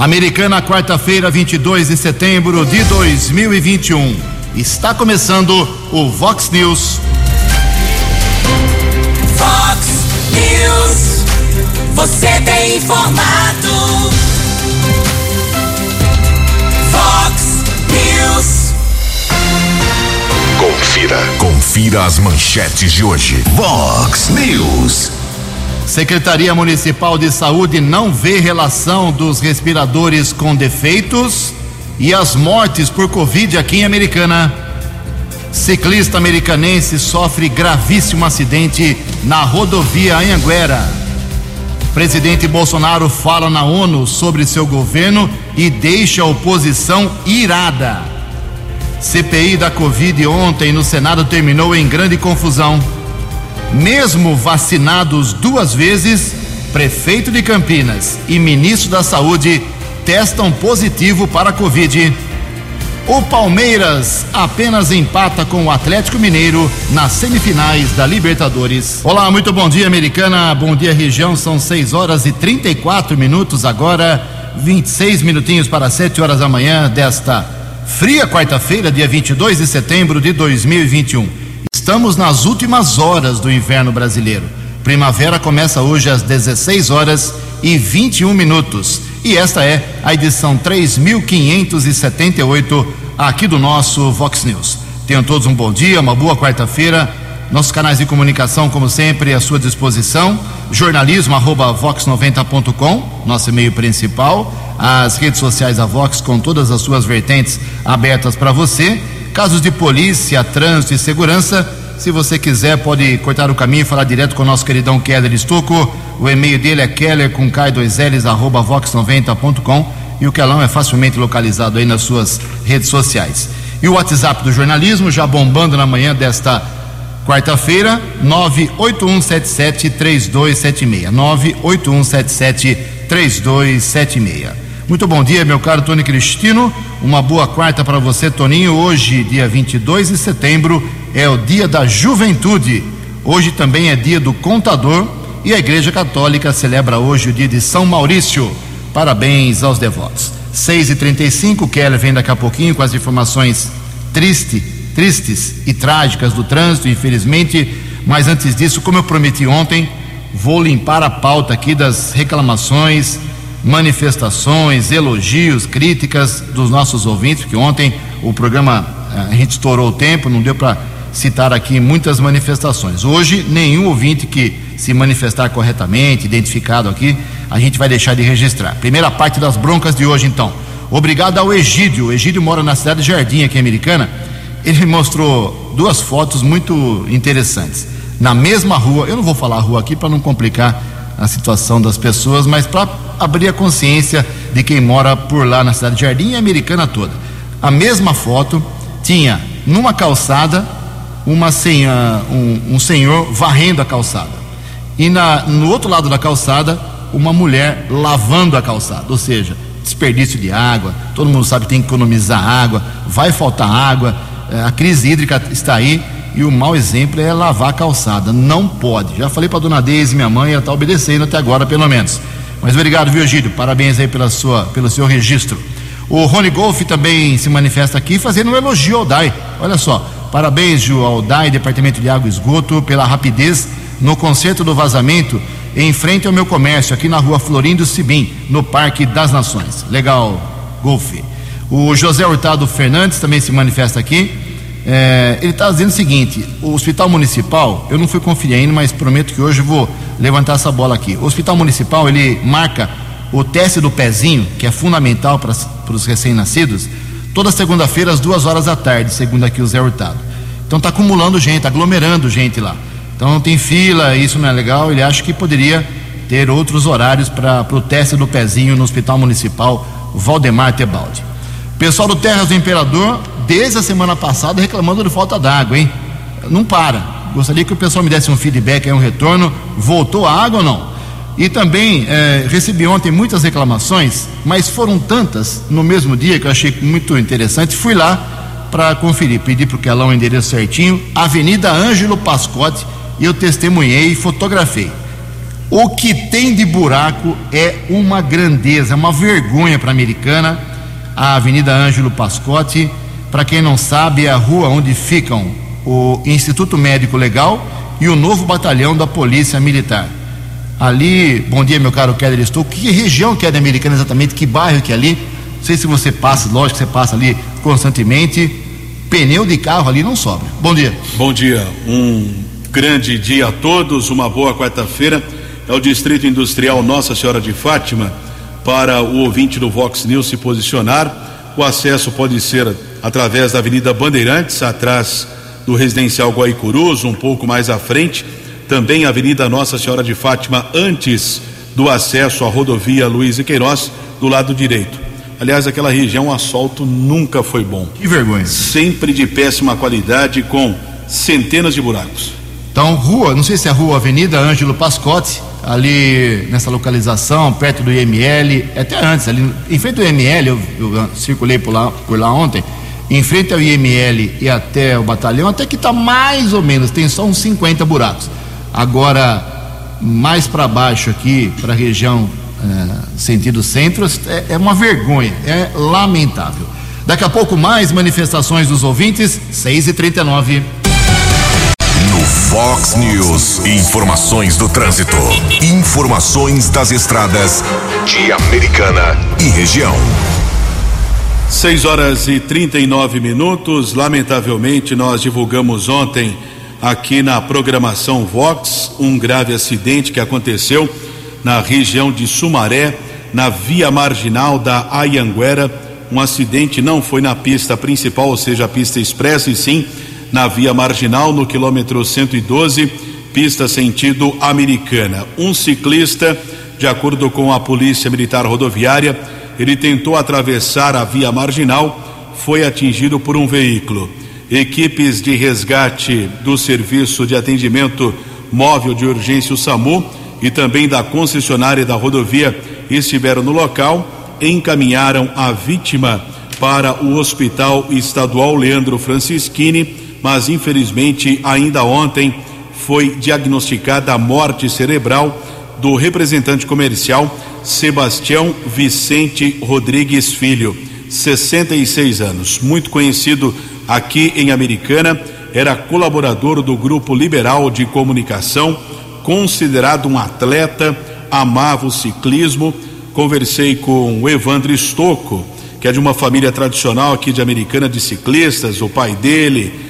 Americana, quarta-feira, 22 de setembro de 2021. Está começando o Vox News. Vox News. Você tem informado. Vox News. Confira as manchetes de hoje. Vox News. Secretaria Municipal de Saúde não vê relação dos respiradores com defeitos e as mortes por Covid aqui em Americana. Ciclista americanense sofre gravíssimo acidente na rodovia Anhanguera. Presidente Bolsonaro fala na ONU sobre seu governo e deixa a oposição irada. CPI da Covid ontem no Senado terminou em grande confusão. Mesmo vacinados duas vezes, prefeito de Campinas e ministro da Saúde testam positivo para a Covid. O Palmeiras apenas empata com o Atlético Mineiro nas semifinais da Libertadores. Olá, muito bom dia, Americana. Bom dia, região. São 6 horas e 34 minutos agora, 26 minutinhos para 7 horas da manhã desta fria quarta-feira, dia 22 de setembro de 2021. Estamos nas últimas horas do inverno brasileiro. Primavera começa hoje às 16 horas e 21 minutos. E esta é a edição 3.578 aqui do nosso Vox News. Tenham todos um bom dia, uma boa quarta-feira. Nossos canais de comunicação, como sempre, à sua disposição. Jornalismo, @vox90.com, nosso e-mail principal. As redes sociais da Vox, com todas as suas vertentes abertas para você. Casos de polícia, trânsito e segurança, se você quiser pode cortar o caminho e falar direto com o nosso queridão Keller Stocco. O e-mail dele é keller@vox90.com e o Kelão é facilmente localizado aí nas suas redes sociais. E o WhatsApp do jornalismo já bombando na manhã desta quarta-feira, 981773276, 981773276. Muito bom dia, meu caro Tony Cristino. Uma boa quarta para você, Toninho. Hoje, dia 22 de setembro, é o dia da juventude. Hoje também é dia do contador e a Igreja Católica celebra hoje o dia de São Maurício. Parabéns aos devotos. 6h35, Keller vem daqui a pouquinho com as informações tristes e trágicas do trânsito, infelizmente. Mas antes disso, como eu prometi ontem, vou limpar a pauta aqui das reclamações, manifestações, elogios, críticas dos nossos ouvintes, porque ontem o programa, a gente estourou o tempo, não deu para citar aqui muitas manifestações. Hoje, nenhum ouvinte que se manifestar corretamente, identificado aqui, a gente vai deixar de registrar. Primeira parte das broncas de hoje, então. Obrigado ao Egídio. O Egídio mora na cidade de Jardim, aqui em Americana. Ele mostrou duas fotos muito interessantes. Na mesma rua, eu não vou falar a rua aqui para não complicar a situação das pessoas, mas para abrir a consciência de quem mora por lá na cidade de Jardim e Americana toda. A mesma foto tinha numa calçada um senhor varrendo a calçada e no outro lado da calçada uma mulher lavando a calçada, ou seja, desperdício de água. Todo mundo sabe que tem que economizar água, vai faltar água, a crise hídrica está aí. E o mau exemplo é lavar a calçada. Não pode. Já falei para a dona Deise, minha mãe, ela está obedecendo até agora, pelo menos. Mas obrigado, viu, Egídio? Parabéns aí pelo seu registro. O Rony Golf também se manifesta aqui fazendo um elogio ao DAE. Olha só, parabéns, Ju, ao DAE, Departamento de Água e Esgoto, pela rapidez no conserto do vazamento em frente ao meu comércio, aqui na rua Florindo Sibim, no Parque das Nações. Legal, Golf. O José Hurtado Fernandes também se manifesta aqui. Ele está dizendo o seguinte: o Hospital Municipal, eu não fui conferir ainda, mas prometo que hoje vou levantar essa bola aqui. O Hospital Municipal, ele marca o teste do pezinho, que é fundamental para os recém-nascidos, toda segunda-feira às 2h da tarde, segundo aqui o Zé Hurtado. Então está acumulando gente, aglomerando gente lá. Então tem fila, isso não é legal. Ele acha que poderia ter outros horários para o teste do pezinho no Hospital Municipal Valdemar Tebaldi. Pessoal do Terras do Imperador, desde a semana passada, reclamando de falta d'água, hein? Não para. Gostaria que o pessoal me desse um feedback, aí um retorno. Voltou a água ou não? E também recebi ontem muitas reclamações, mas foram tantas no mesmo dia que eu achei muito interessante. Fui lá para conferir, pedi para o Kelão o endereço certinho, Avenida Ângelo Pascotti, e eu testemunhei e fotografei. O que tem de buraco é uma grandeza, uma vergonha para a Americana, a Avenida Ângelo Pascotti. Para quem não sabe, é a rua onde ficam o Instituto Médico Legal e o novo batalhão da Polícia Militar. Ali, bom dia meu caro Keller Stocco, que região que é da Americana exatamente, que bairro que é ali? Não sei se você passa, lógico que você passa ali constantemente, pneu de carro ali não sobra. Bom dia. Bom dia, um grande dia a todos, uma boa quarta-feira. É o Distrito Industrial Nossa Senhora de Fátima, para o ouvinte do Vox News se posicionar. O acesso pode ser através da Avenida Bandeirantes, atrás do Residencial Guaicuruzo, um pouco mais à frente. Também a Avenida Nossa Senhora de Fátima, antes do acesso à rodovia Luiz e Queiroz, do lado direito. Aliás, aquela região, o asfalto nunca foi bom. Que vergonha. Sempre de péssima qualidade, com centenas de buracos. Então, rua, não sei se é a rua Avenida Ângelo Pascotti, ali nessa localização, perto do IML, até antes, ali em frente ao IML, eu circulei por lá ontem, em frente ao IML e até o batalhão, até que está mais ou menos, tem só uns 50 buracos. Agora, mais para baixo aqui, para a região sentido centro, é uma vergonha, é lamentável. Daqui a pouco mais manifestações dos ouvintes, 6h39. Vox News, informações do trânsito, informações das estradas de Americana e região. 6h39. Lamentavelmente, nós divulgamos ontem aqui na programação Vox um grave acidente que aconteceu na região de Sumaré, na via marginal da Anhanguera. Um acidente não foi na pista principal, ou seja, a pista expressa, e sim na via marginal, no quilômetro 112, pista sentido Americana. Um ciclista, de acordo com a Polícia Militar Rodoviária, ele tentou atravessar a via marginal, foi atingido por um veículo. Equipes de resgate do Serviço de Atendimento Móvel de Urgência, o SAMU, e também da concessionária da rodovia estiveram no local, encaminharam a vítima para o Hospital Estadual Leandro Francischini, mas infelizmente ainda ontem foi diagnosticada a morte cerebral do representante comercial Sebastião Vicente Rodrigues Filho, 66 anos, muito conhecido aqui em Americana, era colaborador do Grupo Liberal de Comunicação, considerado um atleta, amava o ciclismo. Conversei com o Evandro Stocco, que é de uma família tradicional aqui de Americana de ciclistas, o pai dele,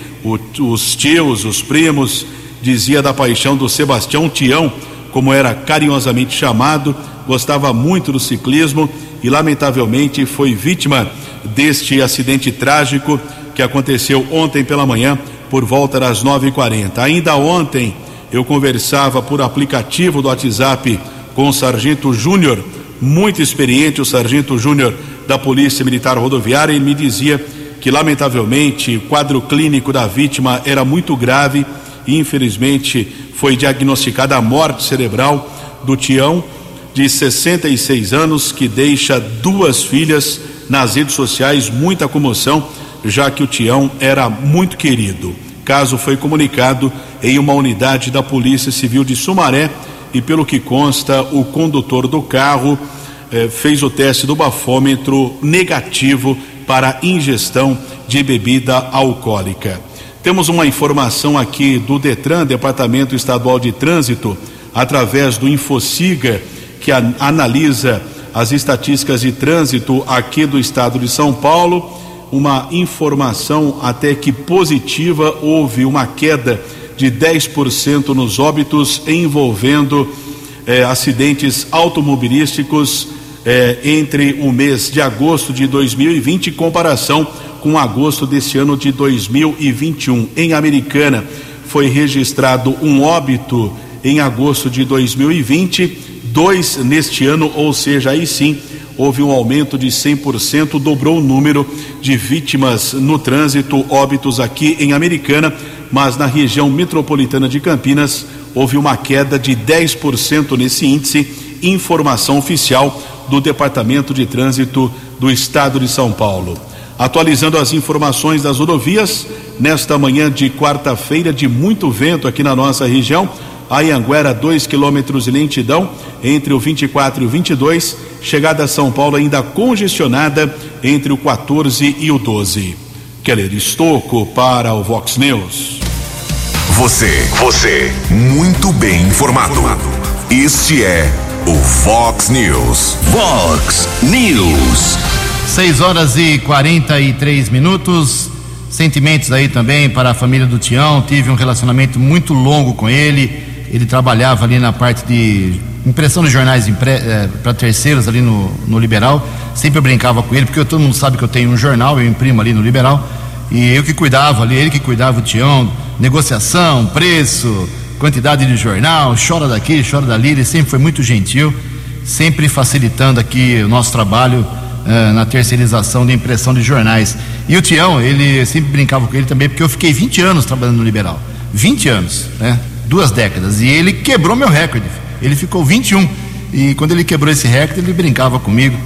os tios, os primos, dizia da paixão do Sebastião Tião, como era carinhosamente chamado, gostava muito do ciclismo e lamentavelmente foi vítima deste acidente trágico que aconteceu ontem pela manhã por volta das 9h40. Ainda ontem eu conversava por aplicativo do WhatsApp com o Sargento Júnior, muito experiente, o Sargento Júnior da Polícia Militar Rodoviária, e me dizia que lamentavelmente o quadro clínico da vítima era muito grave e infelizmente foi diagnosticada a morte cerebral do Tião, de 66 anos, que deixa 2 filhas. Nas redes sociais, muita comoção, já que o Tião era muito querido. O caso foi comunicado em uma unidade da Polícia Civil de Sumaré e, pelo que consta, o condutor do carro fez o teste do bafômetro negativo para ingestão de bebida alcoólica. Temos uma informação aqui do Detran, Departamento Estadual de Trânsito, através do Infociga, que analisa as estatísticas de trânsito aqui do estado de São Paulo. Uma informação até que positiva, houve uma queda de 10% nos óbitos envolvendo acidentes automobilísticos entre o mês de agosto de 2020 em comparação com agosto deste ano de 2021. Em Americana foi registrado um óbito em agosto de 2020, 2 neste ano, ou seja, aí sim houve um aumento de 100%, dobrou o número de vítimas no trânsito, óbitos aqui em Americana, mas na região metropolitana de Campinas houve uma queda de 10% nesse índice, informação oficial do Departamento de Trânsito do Estado de São Paulo. Atualizando as informações das rodovias, nesta manhã de quarta-feira de muito vento aqui na nossa região, Anhanguera 2 quilômetros de lentidão entre o 24 e o 22, chegada a São Paulo ainda congestionada entre o 14 e o 12. Keller Stocco para o Vox News. Você, muito bem informado. Este é o Vox News. Vox News. 6:43. Sentimentos aí também para a família do Tião. Tive um relacionamento muito longo com ele. Ele trabalhava ali na parte de impressão de jornais para terceiros ali no Liberal. Sempre eu brincava com ele, porque todo mundo sabe que eu tenho um jornal, eu imprimo ali no Liberal. E eu que cuidava ali, ele que cuidava o Tião. Negociação, preço, quantidade de jornal, chora daqui, chora dali. Ele sempre foi muito gentil, sempre facilitando aqui o nosso trabalho na terceirização de impressão de jornais. E o Tião, ele sempre brincava com ele também, porque eu fiquei 20 anos trabalhando no Liberal. 20 anos, né? 2 décadas. E ele quebrou meu recorde. Ele ficou 21. E quando ele quebrou esse recorde, ele brincava comigo.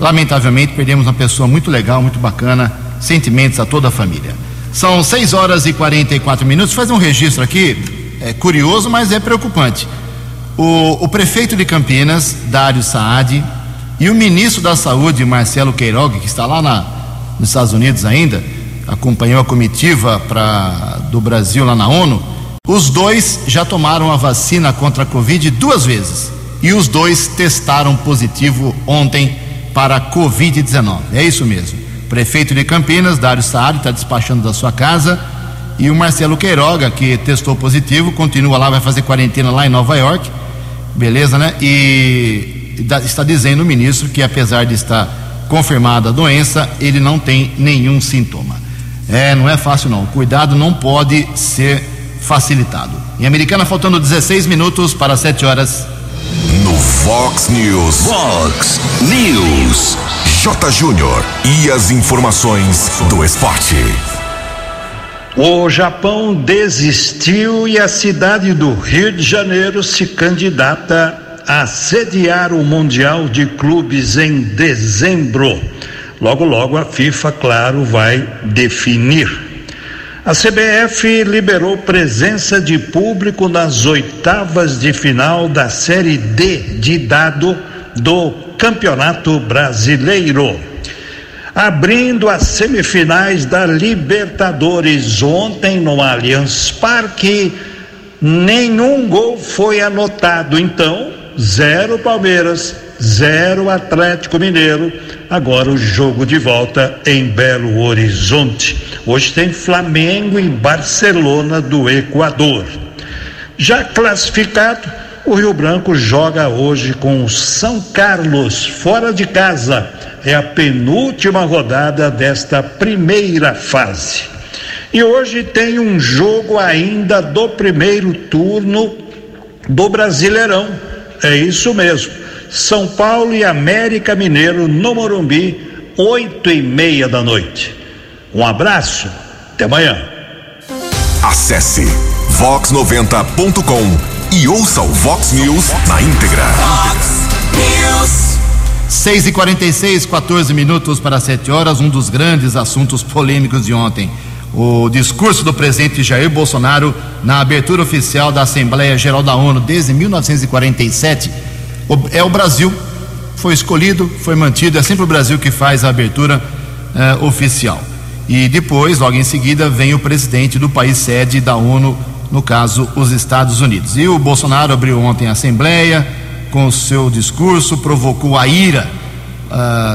Lamentavelmente, perdemos uma pessoa muito legal, muito bacana. Sentimentos a toda a família. São 6:44. Fazer um registro aqui, é curioso, mas é preocupante. O prefeito de Campinas, Dário Saad, e o ministro da Saúde, Marcelo Queiroga, que está lá nos Estados Unidos ainda, acompanhou a comitiva do Brasil lá na ONU. Os dois já tomaram a vacina contra a Covid 2 vezes e os dois testaram positivo ontem para a Covid-19. É isso mesmo. Prefeito de Campinas, Dário Saad, está despachando da sua casa, e o Marcelo Queiroga, que testou positivo, continua lá, vai fazer quarentena lá em Nova York, beleza, né? E está dizendo o ministro que, apesar de estar confirmada a doença, ele não tem nenhum sintoma. Não é fácil não, o cuidado não pode ser facilitado. Em Americana, faltando 16 para 7h. No Vox News. Vox News. J. Júnior e as informações do esporte. O Japão desistiu e a cidade do Rio de Janeiro se candidata a sediar o Mundial de Clubes em dezembro. Logo, logo a FIFA, claro, vai definir. A CBF liberou presença de público nas oitavas de final da Série D de dado do Campeonato Brasileiro. Abrindo as semifinais da Libertadores ontem no Allianz Parque, nenhum gol foi anotado, então 0 Palmeiras, 0 Atlético Mineiro. Agora o jogo de volta em Belo Horizonte. Hoje tem Flamengo e Barcelona do Equador. Já classificado, o Rio Branco joga hoje com o São Carlos, fora de casa. É a penúltima rodada desta primeira fase. E hoje tem um jogo ainda do primeiro turno do Brasileirão. É isso mesmo, São Paulo e América Mineiro no Morumbi, 20:30. Um abraço, até amanhã. Acesse vox90.com e ouça o Vox News na íntegra. Vox News. 6:46, 14 para 7h, um dos grandes assuntos polêmicos de ontem. O discurso do presidente Jair Bolsonaro na abertura oficial da Assembleia Geral da ONU desde 1947. O Brasil foi escolhido, foi mantido, é sempre o Brasil que faz a abertura oficial. E depois, logo em seguida, vem o presidente do país sede da ONU, no caso, os Estados Unidos. E o Bolsonaro abriu ontem a Assembleia com o seu discurso, provocou a ira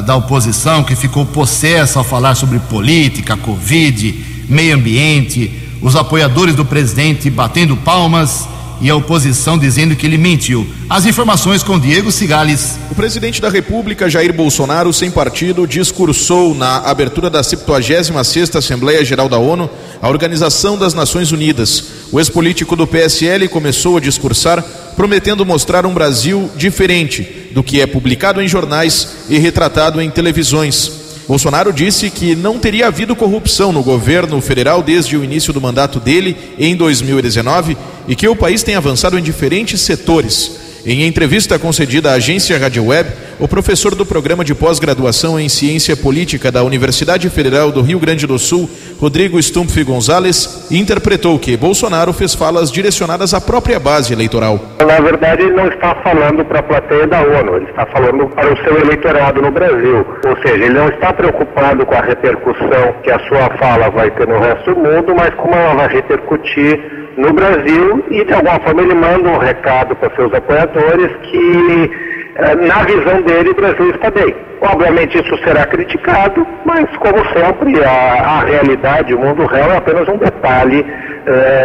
da oposição, que ficou possessa ao falar sobre política, Covid, meio ambiente, os apoiadores do presidente batendo palmas e a oposição dizendo que ele mentiu. As informações com Diego Cigales. O presidente da República, Jair Bolsonaro, sem partido, discursou na abertura da 76ª Assembleia Geral da ONU, a Organização das Nações Unidas. O ex-político do PSL começou a discursar prometendo mostrar um Brasil diferente do que é publicado em jornais e retratado em televisões. Bolsonaro disse que não teria havido corrupção no governo federal desde o início do mandato dele, em 2019, e que o país tem avançado em diferentes setores. Em entrevista concedida à agência Rádio Web, o professor do Programa de Pós-Graduação em Ciência Política da Universidade Federal do Rio Grande do Sul, Rodrigo Stumpf Gonzalez, interpretou que Bolsonaro fez falas direcionadas à própria base eleitoral. Na verdade, ele não está falando para a plateia da ONU, ele está falando para o seu eleitorado no Brasil. Ou seja, ele não está preocupado com a repercussão que a sua fala vai ter no resto do mundo, mas como ela vai repercutir no Brasil, e de alguma forma ele manda um recado para seus apoiadores que, na visão dele, o Brasil está bem. Obviamente isso será criticado, mas como sempre, a realidade, o mundo real é apenas um detalhe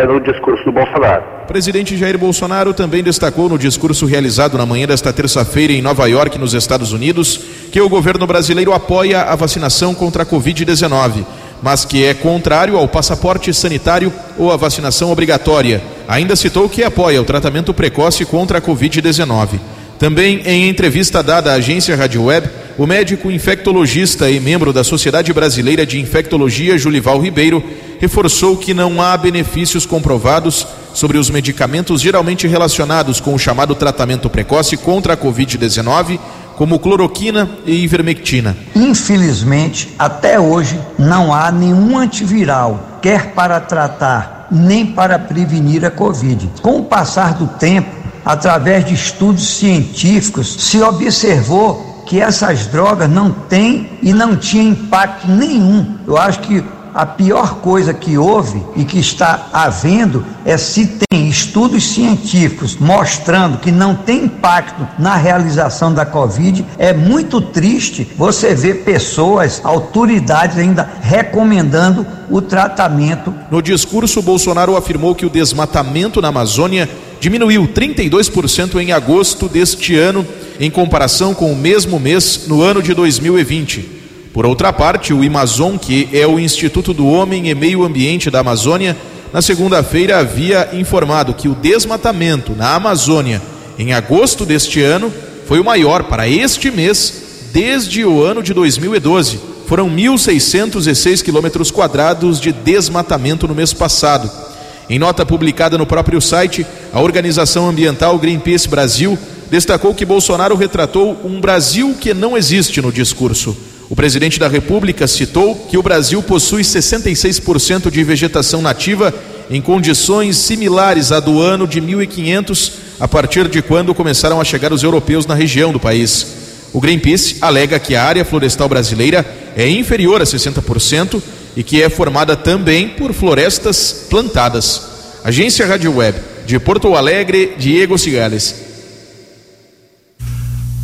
no discurso do Bolsonaro. O presidente Jair Bolsonaro também destacou no discurso realizado na manhã desta terça-feira em Nova York, nos Estados Unidos, que o governo brasileiro apoia a vacinação contra a Covid-19, mas que é contrário ao passaporte sanitário ou à vacinação obrigatória. Ainda citou que apoia o tratamento precoce contra a Covid-19. Também em entrevista dada à agência Rádio Web, o médico infectologista e membro da Sociedade Brasileira de Infectologia, Julival Ribeiro, reforçou que não há benefícios comprovados sobre os medicamentos geralmente relacionados com o chamado tratamento precoce contra a Covid-19, como cloroquina e ivermectina. Infelizmente, até hoje, não há nenhum antiviral, quer para tratar, nem para prevenir a Covid. Com o passar do tempo, através de estudos científicos, se observou que essas drogas não têm e não tinham impacto nenhum. Eu acho que a pior coisa que houve e que está havendo é se tem estudos científicos mostrando que não tem impacto na realização da Covid. É muito triste você ver pessoas, autoridades ainda recomendando o tratamento. No discurso, Bolsonaro afirmou que o desmatamento na Amazônia diminuiu 32% em agosto deste ano, em comparação com o mesmo mês no ano de 2020. Por outra parte, o IMAZON, que é o Instituto do Homem e Meio Ambiente da Amazônia, na segunda-feira havia informado que o desmatamento na Amazônia em agosto deste ano foi o maior para este mês desde o ano de 2012. Foram 1.606 quilômetros quadrados de desmatamento no mês passado. Em nota publicada no próprio site, a organização ambiental Greenpeace Brasil destacou que Bolsonaro retratou um Brasil que não existe no discurso. O presidente da República citou que o Brasil possui 66% de vegetação nativa em condições similares à do ano de 1500, a partir de quando começaram a chegar os europeus na região do país. O Greenpeace alega que a área florestal brasileira é inferior a 60%, e que é formada também por florestas plantadas. Agência Rádio Web, de Porto Alegre, Diego Cigales.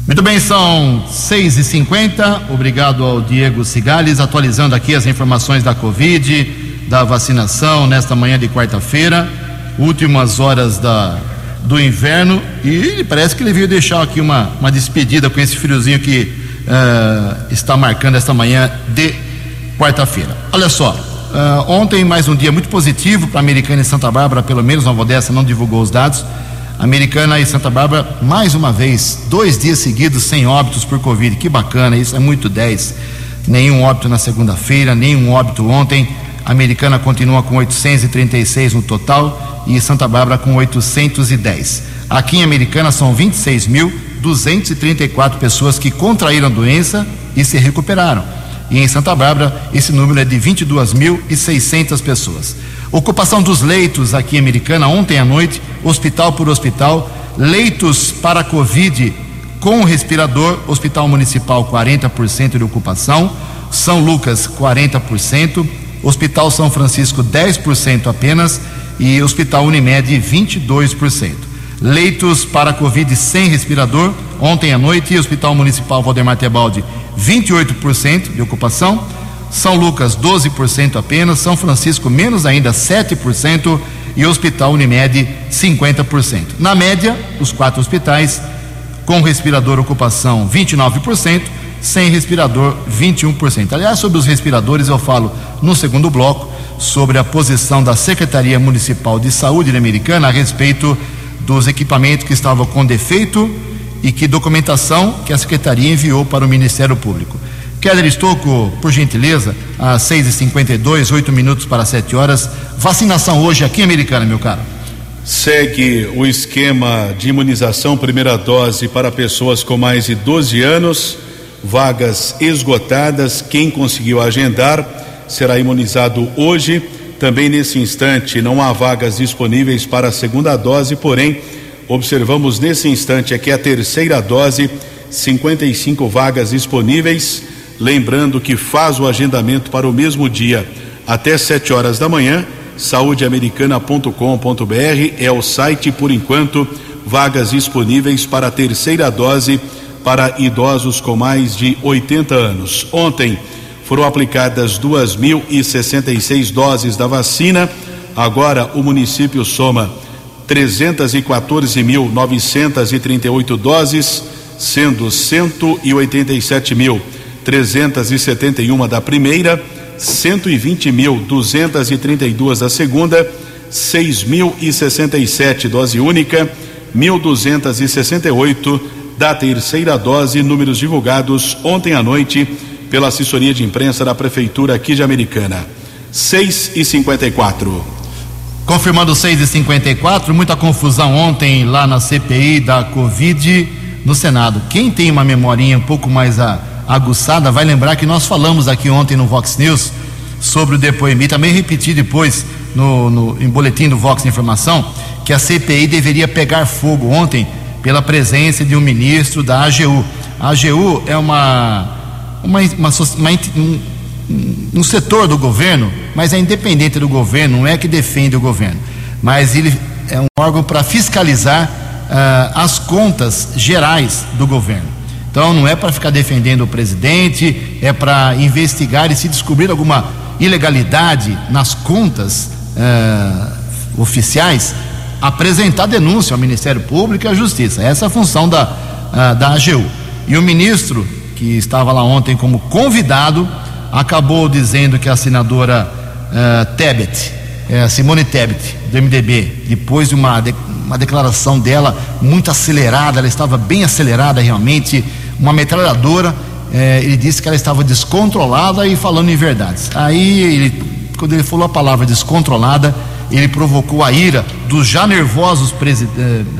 Muito bem, são 6h50. Obrigado ao Diego Cigales, atualizando aqui as informações da Covid, da vacinação nesta manhã de quarta-feira, últimas horas do inverno, e parece que ele veio deixar aqui uma despedida com esse friozinho que está marcando esta manhã de quarta-feira. Olha só, ontem mais um dia muito positivo para a Americana e Santa Bárbara, pelo menos Nova Odessa não divulgou os dados. Americana e Santa Bárbara, mais uma vez, 2 dias seguidos sem óbitos por Covid. Que bacana, isso é muito 10. Nenhum óbito na segunda-feira, nenhum óbito ontem. A Americana continua com 836 no total e Santa Bárbara com 810. Aqui em Americana são 26.234 pessoas que contraíram a doença e se recuperaram. E em Santa Bárbara, esse número é de 22.600 pessoas. Ocupação dos leitos aqui em Americana, ontem à noite, hospital por hospital, leitos para Covid com respirador, Hospital Municipal 40% de ocupação, São Lucas 40%, Hospital São Francisco 10% apenas e Hospital Unimed 22%. Leitos para Covid sem respirador, ontem à noite, Hospital Municipal Valdemar Tebaldi 28% de ocupação, São Lucas 12% apenas, São Francisco menos ainda 7% e Hospital Unimed 50%. Na média, os 4 hospitais com respirador ocupação 29%, sem respirador 21%. Aliás, sobre os respiradores eu falo no segundo bloco sobre a posição da Secretaria Municipal de Saúde da Americana a respeito dos equipamentos que estavam com defeito e que documentação que a Secretaria enviou para o Ministério Público. Keller Stocco, por gentileza, às 6h52, 8 minutos para 7 horas. Vacinação hoje aqui em Americana, meu caro. Segue o esquema de imunização, primeira dose para pessoas com mais de 12 anos, vagas esgotadas. Quem conseguiu agendar será imunizado hoje. Também nesse instante não há vagas disponíveis para a segunda dose, porém observamos nesse instante aqui a terceira dose, 55 vagas disponíveis. Lembrando que faz o agendamento para o mesmo dia até 7 horas da manhã. Saudeamericana.com.br é o site. Por enquanto, vagas disponíveis para a terceira dose para idosos com mais de 80 anos. Ontem foram aplicadas 2.066 doses da vacina. Agora o município soma 314.938 doses, sendo 187.371 da primeira, 120.232 da segunda, 6.067 dose única, 1.268 da terceira dose. Números divulgados ontem à noite pela assessoria de imprensa da prefeitura aqui de Americana. 6h54. Confirmando 6h54, muita confusão ontem lá na CPI da Covid no Senado. Quem tem uma memorinha um pouco mais aguçada vai lembrar que nós falamos aqui ontem no Vox News sobre o depoimento, também repeti depois em boletim do Vox Informação, que a CPI deveria pegar fogo ontem pela presença de um ministro da AGU. A AGU é um setor do governo, mas é independente do governo, não é que defende o governo, mas ele é um órgão para fiscalizar as contas gerais do governo. Então não é para ficar defendendo o presidente, é para investigar e se descobrir alguma ilegalidade nas contas oficiais, apresentar denúncia ao Ministério Público e à Justiça. Essa é a função da AGU. E o ministro, que estava lá ontem como convidado, acabou dizendo que a senadora Simone Tebet, do MDB, depois de uma declaração dela muito acelerada, ela estava bem acelerada realmente, uma metralhadora, ele disse que ela estava descontrolada e falando inverdades. Aí, quando ele falou a palavra descontrolada, ele provocou a ira dos já nervosos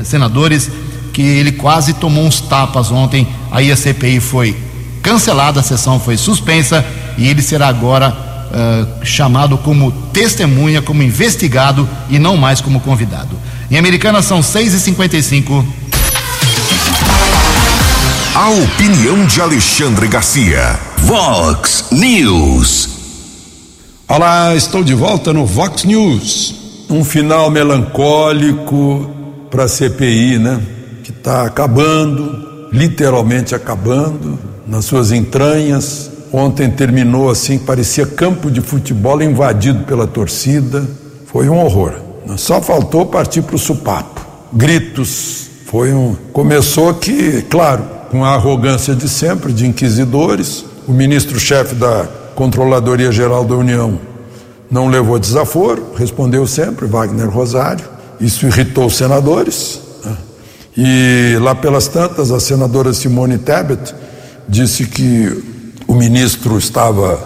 senadores, que ele quase tomou uns tapas ontem. Aí a CPI foi cancelada, a sessão foi suspensa e ele será agora chamado como testemunha, como investigado e não mais como convidado. Em Americana são 6h55. A opinião de Alexandre Garcia. Vox News. Olá, estou de volta no Vox News. Um final melancólico para a CPI, né? Que está acabando, literalmente acabando, nas suas entranhas. Ontem terminou assim, parecia campo de futebol invadido pela torcida. Foi um horror. Só faltou partir para o supapo. Gritos. Começou que, claro, com a arrogância de sempre, de inquisidores. O ministro-chefe da Controladoria Geral da União não levou desaforo, respondeu sempre, Wagner Rosário. Isso irritou os senadores. E lá pelas tantas, a senadora Simone Tebet disse que o ministro estava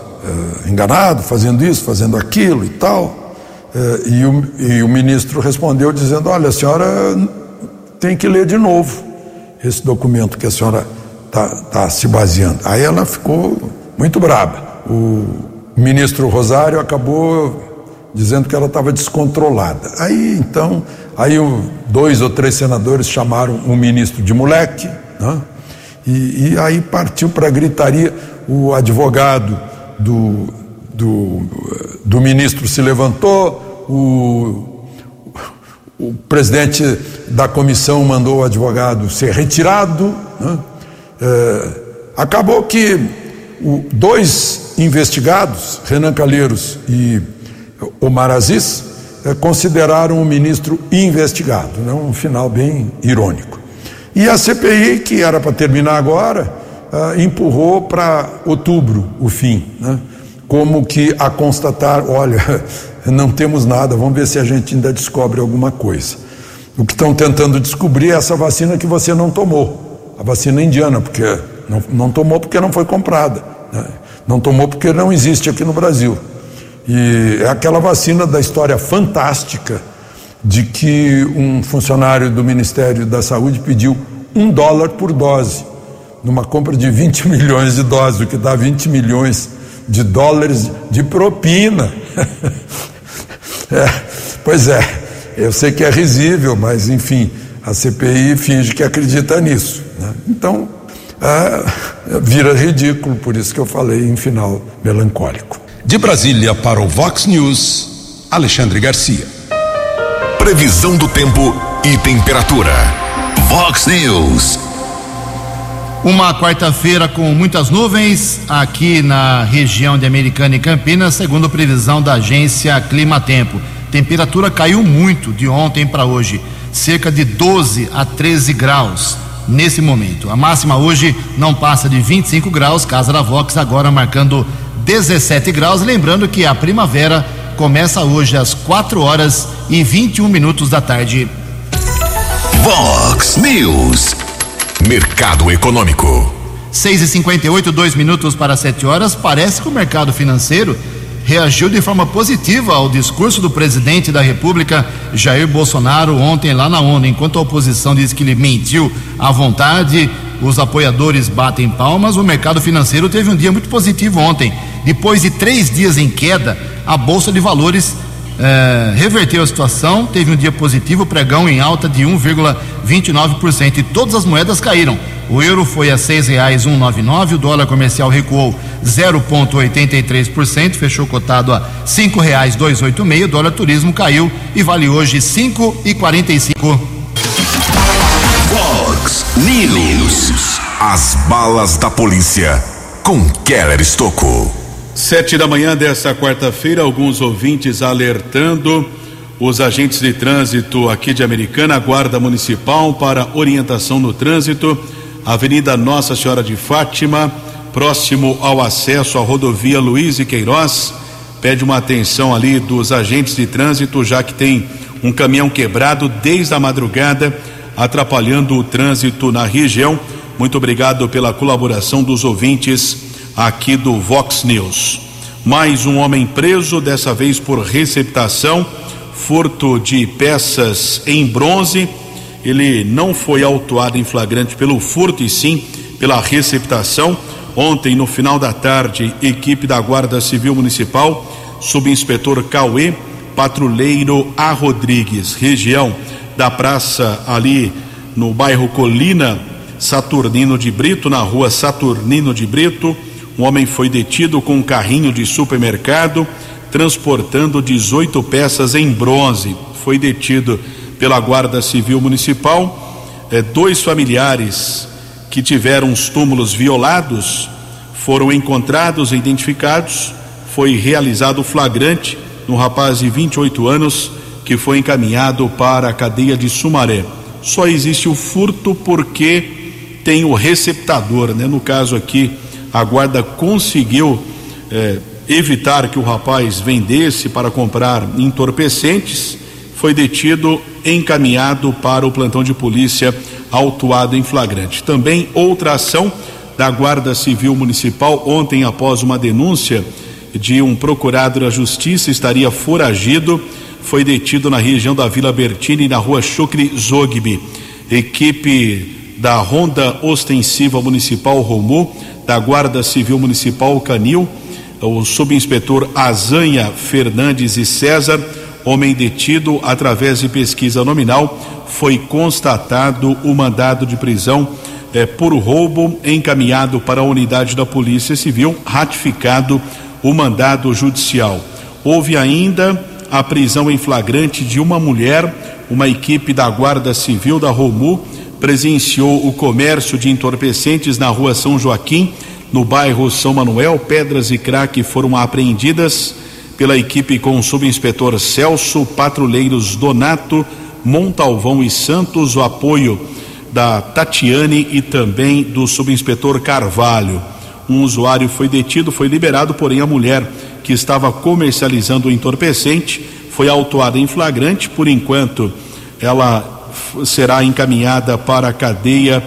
enganado, fazendo isso, fazendo aquilo e tal. E o ministro respondeu dizendo, olha, a senhora tem que ler de novo esse documento que a senhora está se baseando. Aí ela ficou muito braba. O ministro Rosário acabou dizendo que ela estava descontrolada. Aí então, dois ou três senadores chamaram o ministro de moleque, né? E aí partiu para a gritaria. O advogado do ministro se levantou, o presidente da comissão mandou o advogado ser retirado, né? Acabou que dois investigados, Renan Calheiros e Omar Aziz, consideraram o ministro investigado, né? Um final bem irônico. E a CPI, que era para terminar agora, empurrou para outubro o fim, né? Como que a constatar, olha, não temos nada, vamos ver se a gente ainda descobre alguma coisa. O que estão tentando descobrir é essa vacina que você não tomou, a vacina indiana, porque não tomou porque não foi comprada, né? Não tomou porque não existe aqui no Brasil. E é aquela vacina da história fantástica de que um funcionário do Ministério da Saúde pediu $1 por dose, numa compra de 20 milhões de doses, o que dá $20 milhões de propina. Pois é, eu sei que é risível, mas enfim, a CPI finge que acredita nisso, né? Então, vira ridículo, por isso que eu falei em final melancólico. De Brasília para o Vox News, Alexandre Garcia. Previsão do tempo e temperatura. Vox News. Uma quarta-feira com muitas nuvens aqui na região de Americana e Campinas, segundo a previsão da agência Climatempo. Temperatura caiu muito de ontem para hoje, cerca de 12 a 13 graus nesse momento. A máxima hoje não passa de 25 graus, casa da Vox agora marcando 17 graus. Lembrando que a primavera começa hoje às 4:21 da tarde. Vox News. Mercado Econômico. 6:58, 2 minutos para 7 horas. Parece que o mercado financeiro reagiu de forma positiva ao discurso do presidente da República, Jair Bolsonaro, ontem lá na ONU. Enquanto a oposição diz que ele mentiu à vontade, os apoiadores batem palmas. O mercado financeiro teve um dia muito positivo ontem. Depois de 3 dias em queda, a Bolsa de Valores reverteu a situação, teve um dia positivo, pregão em alta de 1,29%, e todas as moedas caíram. O euro foi a R$6,199, o dólar comercial recuou 0,83%, fechou cotado a R$5,286, o dólar turismo caiu e vale hoje R$5,45. Vox News. As balas da polícia com Keller Stocco. 7 da manhã dessa quarta-feira, alguns ouvintes alertando os agentes de trânsito aqui de Americana, a Guarda Municipal, para orientação no trânsito. Avenida Nossa Senhora de Fátima, próximo ao acesso à rodovia Luiz e Queiroz, pede uma atenção ali dos agentes de trânsito, já que tem um caminhão quebrado desde a madrugada, atrapalhando o trânsito na região. Muito obrigado pela colaboração dos ouvintes aqui do Vox News. Mais um homem preso, dessa vez por receptação, furto de peças em bronze. Ele não foi autuado em flagrante pelo furto e sim pela receptação. Ontem, no final da tarde, equipe da Guarda Civil Municipal, subinspetor Cauê, patrulheiro A. Rodrigues, região da praça ali no bairro Colina Saturnino de Brito, na rua Saturnino de Brito. Um homem foi detido com um carrinho de supermercado, transportando 18 peças em bronze. Foi detido pela Guarda Civil Municipal. 2 familiares que tiveram os túmulos violados foram encontrados e identificados. Foi realizado flagrante no rapaz de 28 anos que foi encaminhado para a cadeia de Sumaré. Só existe o furto porque tem o receptador, né? No caso aqui, a guarda conseguiu evitar que o rapaz vendesse para comprar entorpecentes. Foi detido, encaminhado para o plantão de polícia, autuado em flagrante. Também outra ação da Guarda Civil Municipal ontem, após uma denúncia de um procurado da Justiça, estaria foragido, foi detido na região da Vila Bertini, na rua Chukri Zogbi. Equipe da Ronda Ostensiva Municipal Romu, da Guarda Civil Municipal Canil, o subinspetor Azanha Fernandes e César, homem detido através de pesquisa nominal, foi constatado o mandado de prisão por roubo, encaminhado para a unidade da Polícia Civil, ratificado o mandado judicial. Houve ainda a prisão em flagrante de uma mulher. Uma equipe da Guarda Civil da Romu presenciou o comércio de entorpecentes na rua São Joaquim, no bairro São Manuel. Pedras e crack foram apreendidas pela equipe com o subinspetor Celso, patrulheiros Donato, Montalvão e Santos, o apoio da Tatiane e também do subinspetor Carvalho. Um usuário foi detido, foi liberado, porém a mulher que estava comercializando o entorpecente foi autuada em flagrante. Por enquanto, ela será encaminhada para a cadeia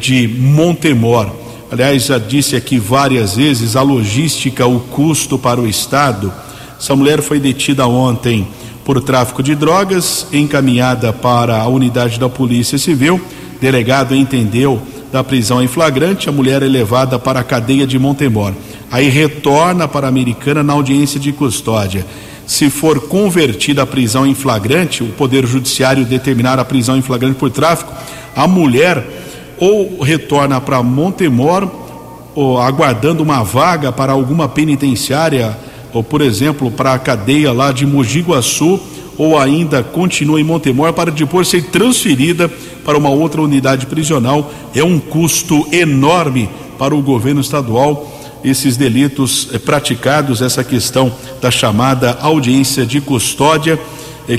de Montemor. Aliás, já disse aqui várias vezes a logística, o custo para o Estado. Essa mulher foi detida ontem por tráfico de drogas, encaminhada para a unidade da Polícia Civil. Delegado entendeu da prisão em flagrante, a mulher é levada para a cadeia de Montemor. Aí retorna para a Americana na audiência de custódia. Se for convertida a prisão em flagrante, o Poder Judiciário determinar a prisão em flagrante por tráfico, a mulher ou retorna para Montemor, ou aguardando uma vaga para alguma penitenciária, ou, por exemplo, para a cadeia lá de Mogi Guaçu, ou ainda continua em Montemor para depois ser transferida para uma outra unidade prisional. É um custo enorme para o governo estadual esses delitos praticados, essa questão da chamada audiência de custódia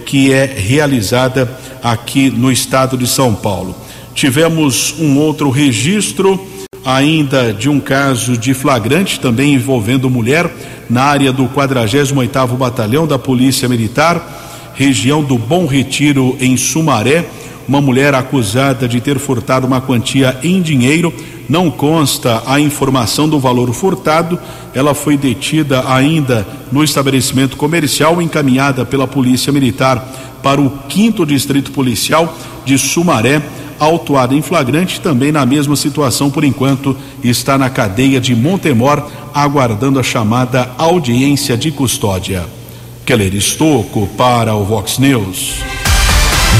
que é realizada aqui no estado de São Paulo. Tivemos um outro registro ainda de um caso de flagrante, também envolvendo mulher, na área do 48º Batalhão da Polícia Militar, região do Bom Retiro, em Sumaré. Uma mulher acusada de ter furtado uma quantia em dinheiro, não consta a informação do valor furtado. Ela foi detida ainda no estabelecimento comercial, encaminhada pela Polícia Militar para o 5º Distrito Policial de Sumaré, autuada em flagrante, também na mesma situação. Por enquanto está na cadeia de Montemor, aguardando a chamada audiência de custódia. Keller Stocco para o Vox News.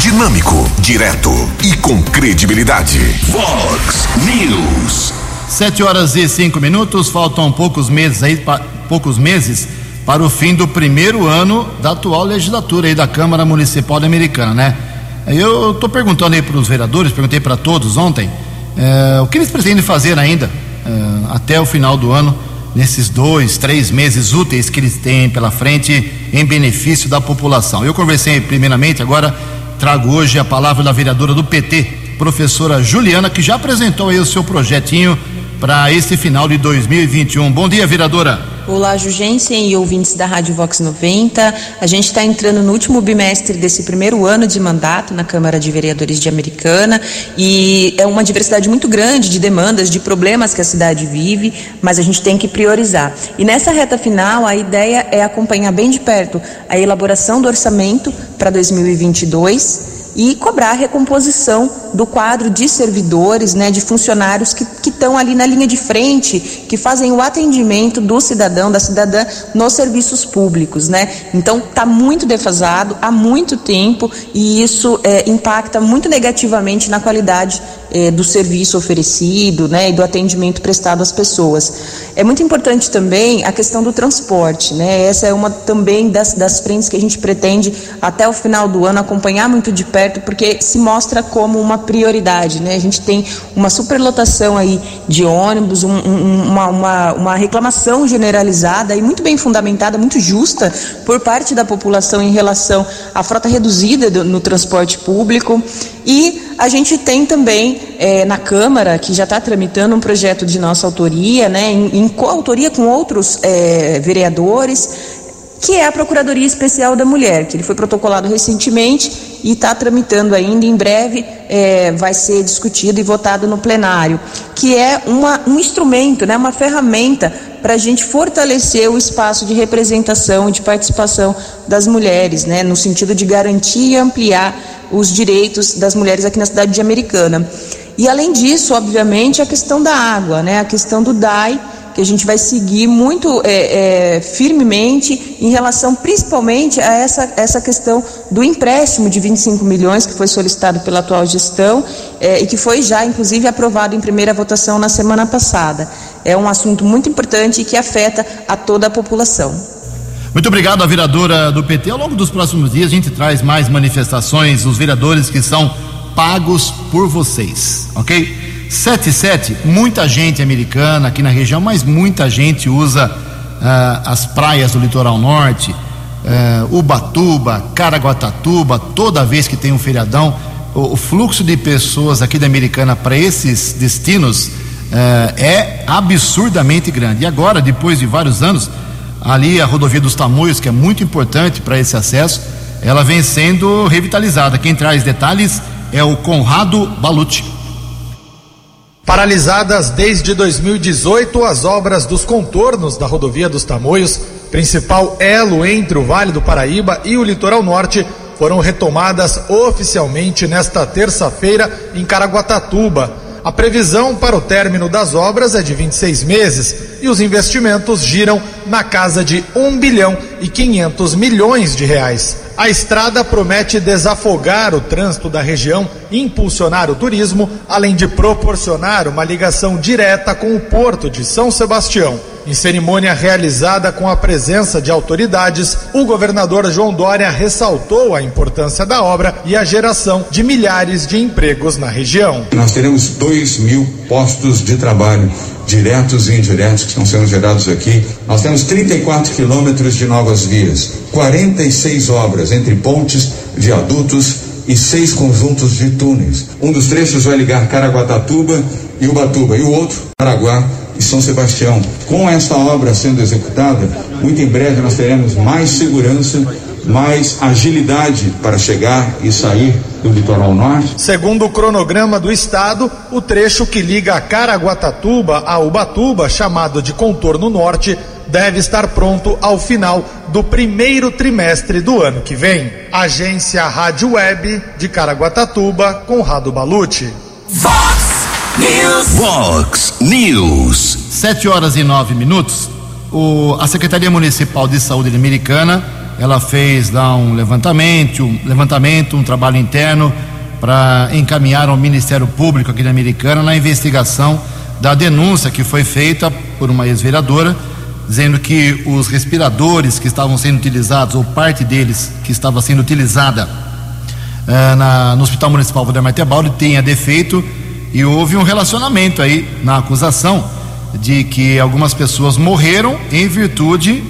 Dinâmico, direto e com credibilidade. Vox News. 7h05, faltam poucos meses para o fim do primeiro ano da atual legislatura aí da Câmara Municipal da Americana, né? Eu estou perguntando aí para os vereadores, perguntei para todos ontem, o que eles pretendem fazer ainda até o final do ano, nesses 2-3 meses úteis que eles têm pela frente em benefício da população. Eu conversei primeiramente, agora trago hoje a palavra da vereadora do PT, professora Juliana, que já apresentou aí o seu projetinho para esse final de 2021. Bom dia, vereadora. Olá, Jugensen e ouvintes da Rádio Vox 90. A gente está entrando no último bimestre desse primeiro ano de mandato na Câmara de Vereadores de Americana, e é uma diversidade muito grande de demandas, de problemas que a cidade vive, mas a gente tem que priorizar. E nessa reta final, a ideia é acompanhar bem de perto a elaboração do orçamento para 2022. E cobrar a recomposição do quadro de servidores, né, de funcionários que estão ali na linha de frente, que fazem o atendimento do cidadão, da cidadã, nos serviços públicos, né? Então, está muito defasado há muito tempo, e isso impacta muito negativamente na qualidade do serviço oferecido, né, e do atendimento prestado às pessoas. É muito importante também a questão do transporte, né? Essa é uma também das frentes que a gente pretende, até o final do ano, acompanhar muito de perto, porque se mostra como uma prioridade, né? A gente tem uma superlotação aí de ônibus, uma reclamação generalizada e muito bem fundamentada, muito justa por parte da população em relação à frota reduzida no transporte público. E a gente tem também na Câmara, que já está tramitando um projeto de nossa autoria, né, em coautoria com outros vereadores, que é a Procuradoria Especial da Mulher, que ele foi protocolado recentemente e está tramitando ainda. Em breve vai ser discutido e votado no plenário, que é um instrumento, né, uma ferramenta para a gente fortalecer o espaço de representação e de participação das mulheres, né, no sentido de garantir e ampliar os direitos das mulheres aqui na cidade de Americana. E, além disso, obviamente, a questão da água, né, a questão do DAE, que a gente vai seguir muito firmemente em relação principalmente a essa questão do empréstimo de 25 milhões que foi solicitado pela atual gestão e que foi já, inclusive, aprovado em primeira votação na semana passada. É um assunto muito importante e que afeta a toda a população. Muito obrigado à vereadora do PT. Ao longo dos próximos dias a gente traz mais manifestações, os vereadores que são pagos por vocês, ok? 77, muita gente americana aqui na região, mas muita gente usa as praias do litoral norte, Ubatuba, Caraguatatuba. Toda vez que tem um feriadão, o fluxo de pessoas aqui da Americana para esses destinos é absurdamente grande. E agora, depois de vários anos, ali a Rodovia dos Tamoios, que é muito importante para esse acesso, ela vem sendo revitalizada. Quem traz detalhes é o Conrado Balute. Paralisadas desde 2018, as obras dos contornos da Rodovia dos Tamoios, principal elo entre o Vale do Paraíba e o Litoral Norte, foram retomadas oficialmente nesta terça-feira em Caraguatatuba. A previsão para o término das obras é de 26 meses e os investimentos giram na casa de 1 bilhão e 500 milhões de reais. A estrada promete desafogar o trânsito da região, impulsionar o turismo, além de proporcionar uma ligação direta com o porto de São Sebastião. Em cerimônia realizada com a presença de autoridades, o governador João Dória ressaltou a importância da obra e a geração de milhares de empregos na região. Nós teremos 2.000 postos de trabalho, diretos e indiretos, que estão sendo gerados aqui. Nós temos 34 quilômetros de novas vias, 46 obras entre pontes, viadutos e 6 conjuntos de túneis. Um dos trechos vai ligar Caraguatatuba e Ubatuba, e o outro, Caraguá e São Sebastião. Com essa obra sendo executada, muito em breve nós teremos mais segurança, mais agilidade para chegar e sair do litoral norte. Segundo o cronograma do estado, o trecho que liga Caraguatatuba a Ubatuba, chamado de contorno norte, deve estar pronto ao final do primeiro trimestre do ano que vem. Agência Rádio Web de Caraguatatuba, Conrado Balute. Vox News. 7:09. A Secretaria Municipal de Saúde de Americana, ela fez lá um levantamento, um trabalho interno para encaminhar ao Ministério Público aqui de Americana na investigação da denúncia que foi feita por uma ex-vereadora, dizendo que os respiradores que estavam sendo utilizados, ou parte deles que estava sendo utilizada no Hospital Municipal Valdemar Tebaldi, tinha defeito. E houve um relacionamento aí na acusação de que algumas pessoas morreram em virtude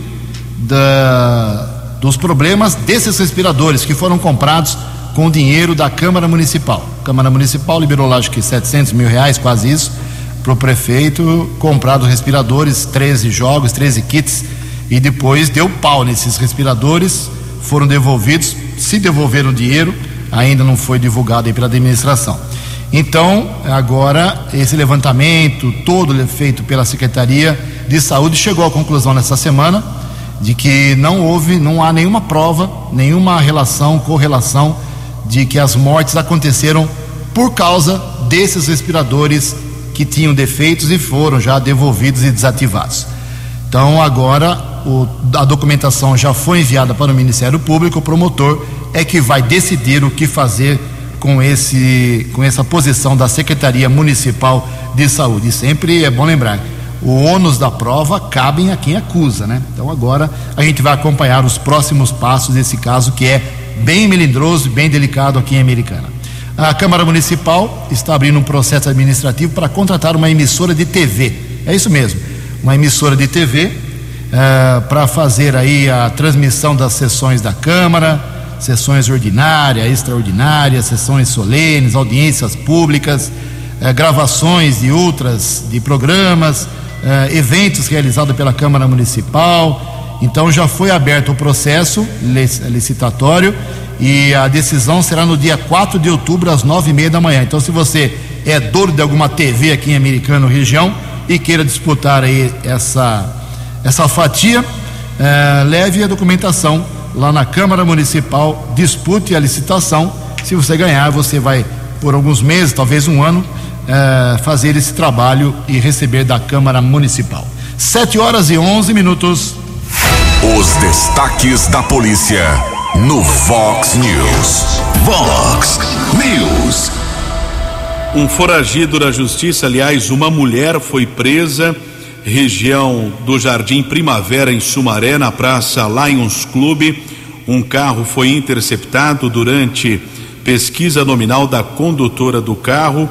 dos problemas desses respiradores que foram comprados com dinheiro da Câmara Municipal. A Câmara Municipal liberou lá acho que 700 mil reais, quase isso, para o prefeito comprar os respiradores, 13 jogos, 13 kits, e depois deu pau nesses respiradores, foram devolvidos, se devolveram o dinheiro, ainda não foi divulgado aí pela administração. Então, agora, esse levantamento todo feito pela Secretaria de Saúde chegou à conclusão nessa semana de que não há nenhuma prova, nenhuma correlação de que as mortes aconteceram por causa desses respiradores que tinham defeitos e foram já devolvidos e desativados. Então, agora, a documentação já foi enviada para o Ministério Público. O promotor é que vai decidir o que fazer com essa posição da Secretaria Municipal de Saúde. E sempre é bom lembrar, o ônus da prova cabe a quem acusa, né? Então agora a gente vai acompanhar os próximos passos desse caso, que é bem melindroso e bem delicado aqui em Americana. A Câmara Municipal está abrindo um processo administrativo para contratar uma emissora de TV. É isso mesmo, uma emissora de TV para fazer aí a transmissão das sessões da Câmara, sessões ordinárias, extraordinárias, sessões solenes, audiências públicas, gravações de programas, eventos realizados pela Câmara Municipal. Então já foi aberto o processo licitatório e a decisão será no dia 4 de outubro às 9:30 da manhã. Então, se você é dono de alguma TV aqui em Americana região e queira disputar aí essa fatia, leve a documentação lá na Câmara Municipal, dispute a licitação. Se você ganhar, você vai, por alguns meses, talvez um ano, fazer esse trabalho e receber da Câmara Municipal. 7:11. Os destaques da polícia no Vox News. Vox News. Um foragido da justiça, aliás, uma mulher foi presa, região do Jardim Primavera, em Sumaré, na praça Lions Club. Um carro foi interceptado durante pesquisa nominal da condutora do carro.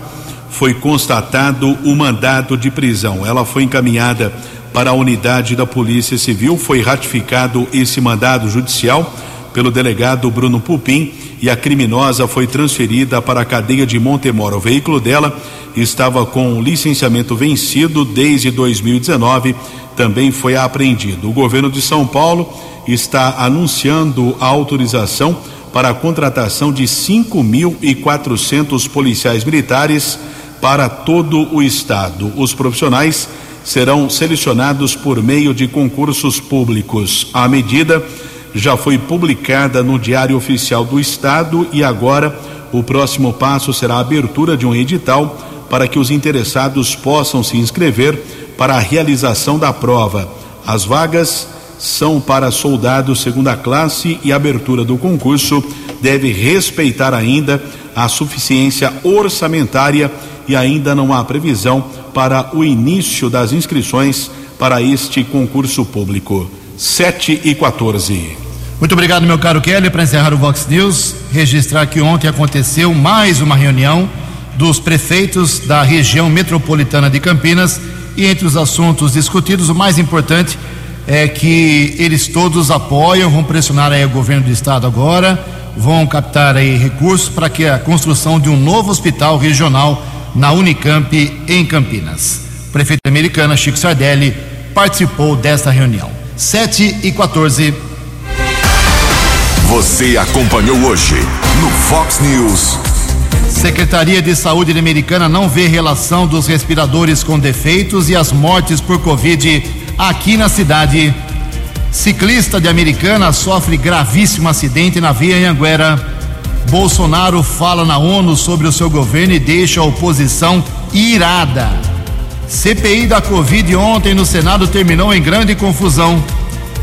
Foi constatado o mandado de prisão. Ela foi encaminhada para a unidade da Polícia Civil. Foi ratificado esse mandado judicial pelo delegado Bruno Pupim e a criminosa foi transferida para a cadeia de Montemor. O veículo dela estava com licenciamento vencido desde 2019, também foi apreendido. O governo de São Paulo está anunciando a autorização para a contratação de 5.400 policiais militares para todo o estado. Os profissionais serão selecionados por meio de concursos públicos. A medida já foi publicada no Diário Oficial do Estado e agora o próximo passo será a abertura de um edital para que os interessados possam se inscrever para a realização da prova. As vagas são para soldados segunda classe e a abertura do concurso deve respeitar ainda a suficiência orçamentária e ainda não há previsão para o início das inscrições para este concurso público. 7h14. Muito obrigado, meu caro Kelly. Para encerrar o Vox News, registrar que ontem aconteceu mais uma reunião dos prefeitos da região metropolitana de Campinas e entre os assuntos discutidos, o mais importante é que eles todos apoiam, vão pressionar aí o governo do estado agora, vão captar aí recursos para que a construção de um novo hospital regional na Unicamp em Campinas. O prefeito da Americana, Chico Sardelli, participou desta reunião. 7h14. Você acompanhou hoje no Vox News. Secretaria de Saúde da Americana não vê relação dos respiradores com defeitos e as mortes por Covid aqui na cidade. Ciclista de Americana sofre gravíssimo acidente na via Anhanguera. Bolsonaro fala na ONU sobre o seu governo e deixa a oposição irada. CPI da Covid ontem no Senado terminou em grande confusão.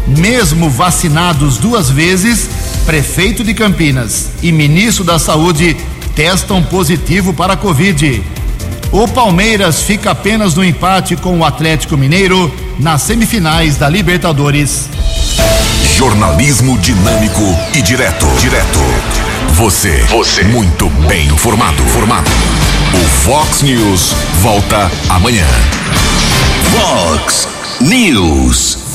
Mesmo vacinados 2 vezes, prefeito de Campinas e ministro da Saúde testam positivo para a Covid. O Palmeiras fica apenas no empate com o Atlético Mineiro nas semifinais da Libertadores. Jornalismo dinâmico e direto. Você, muito bem informado. O Vox News volta amanhã. Vox News.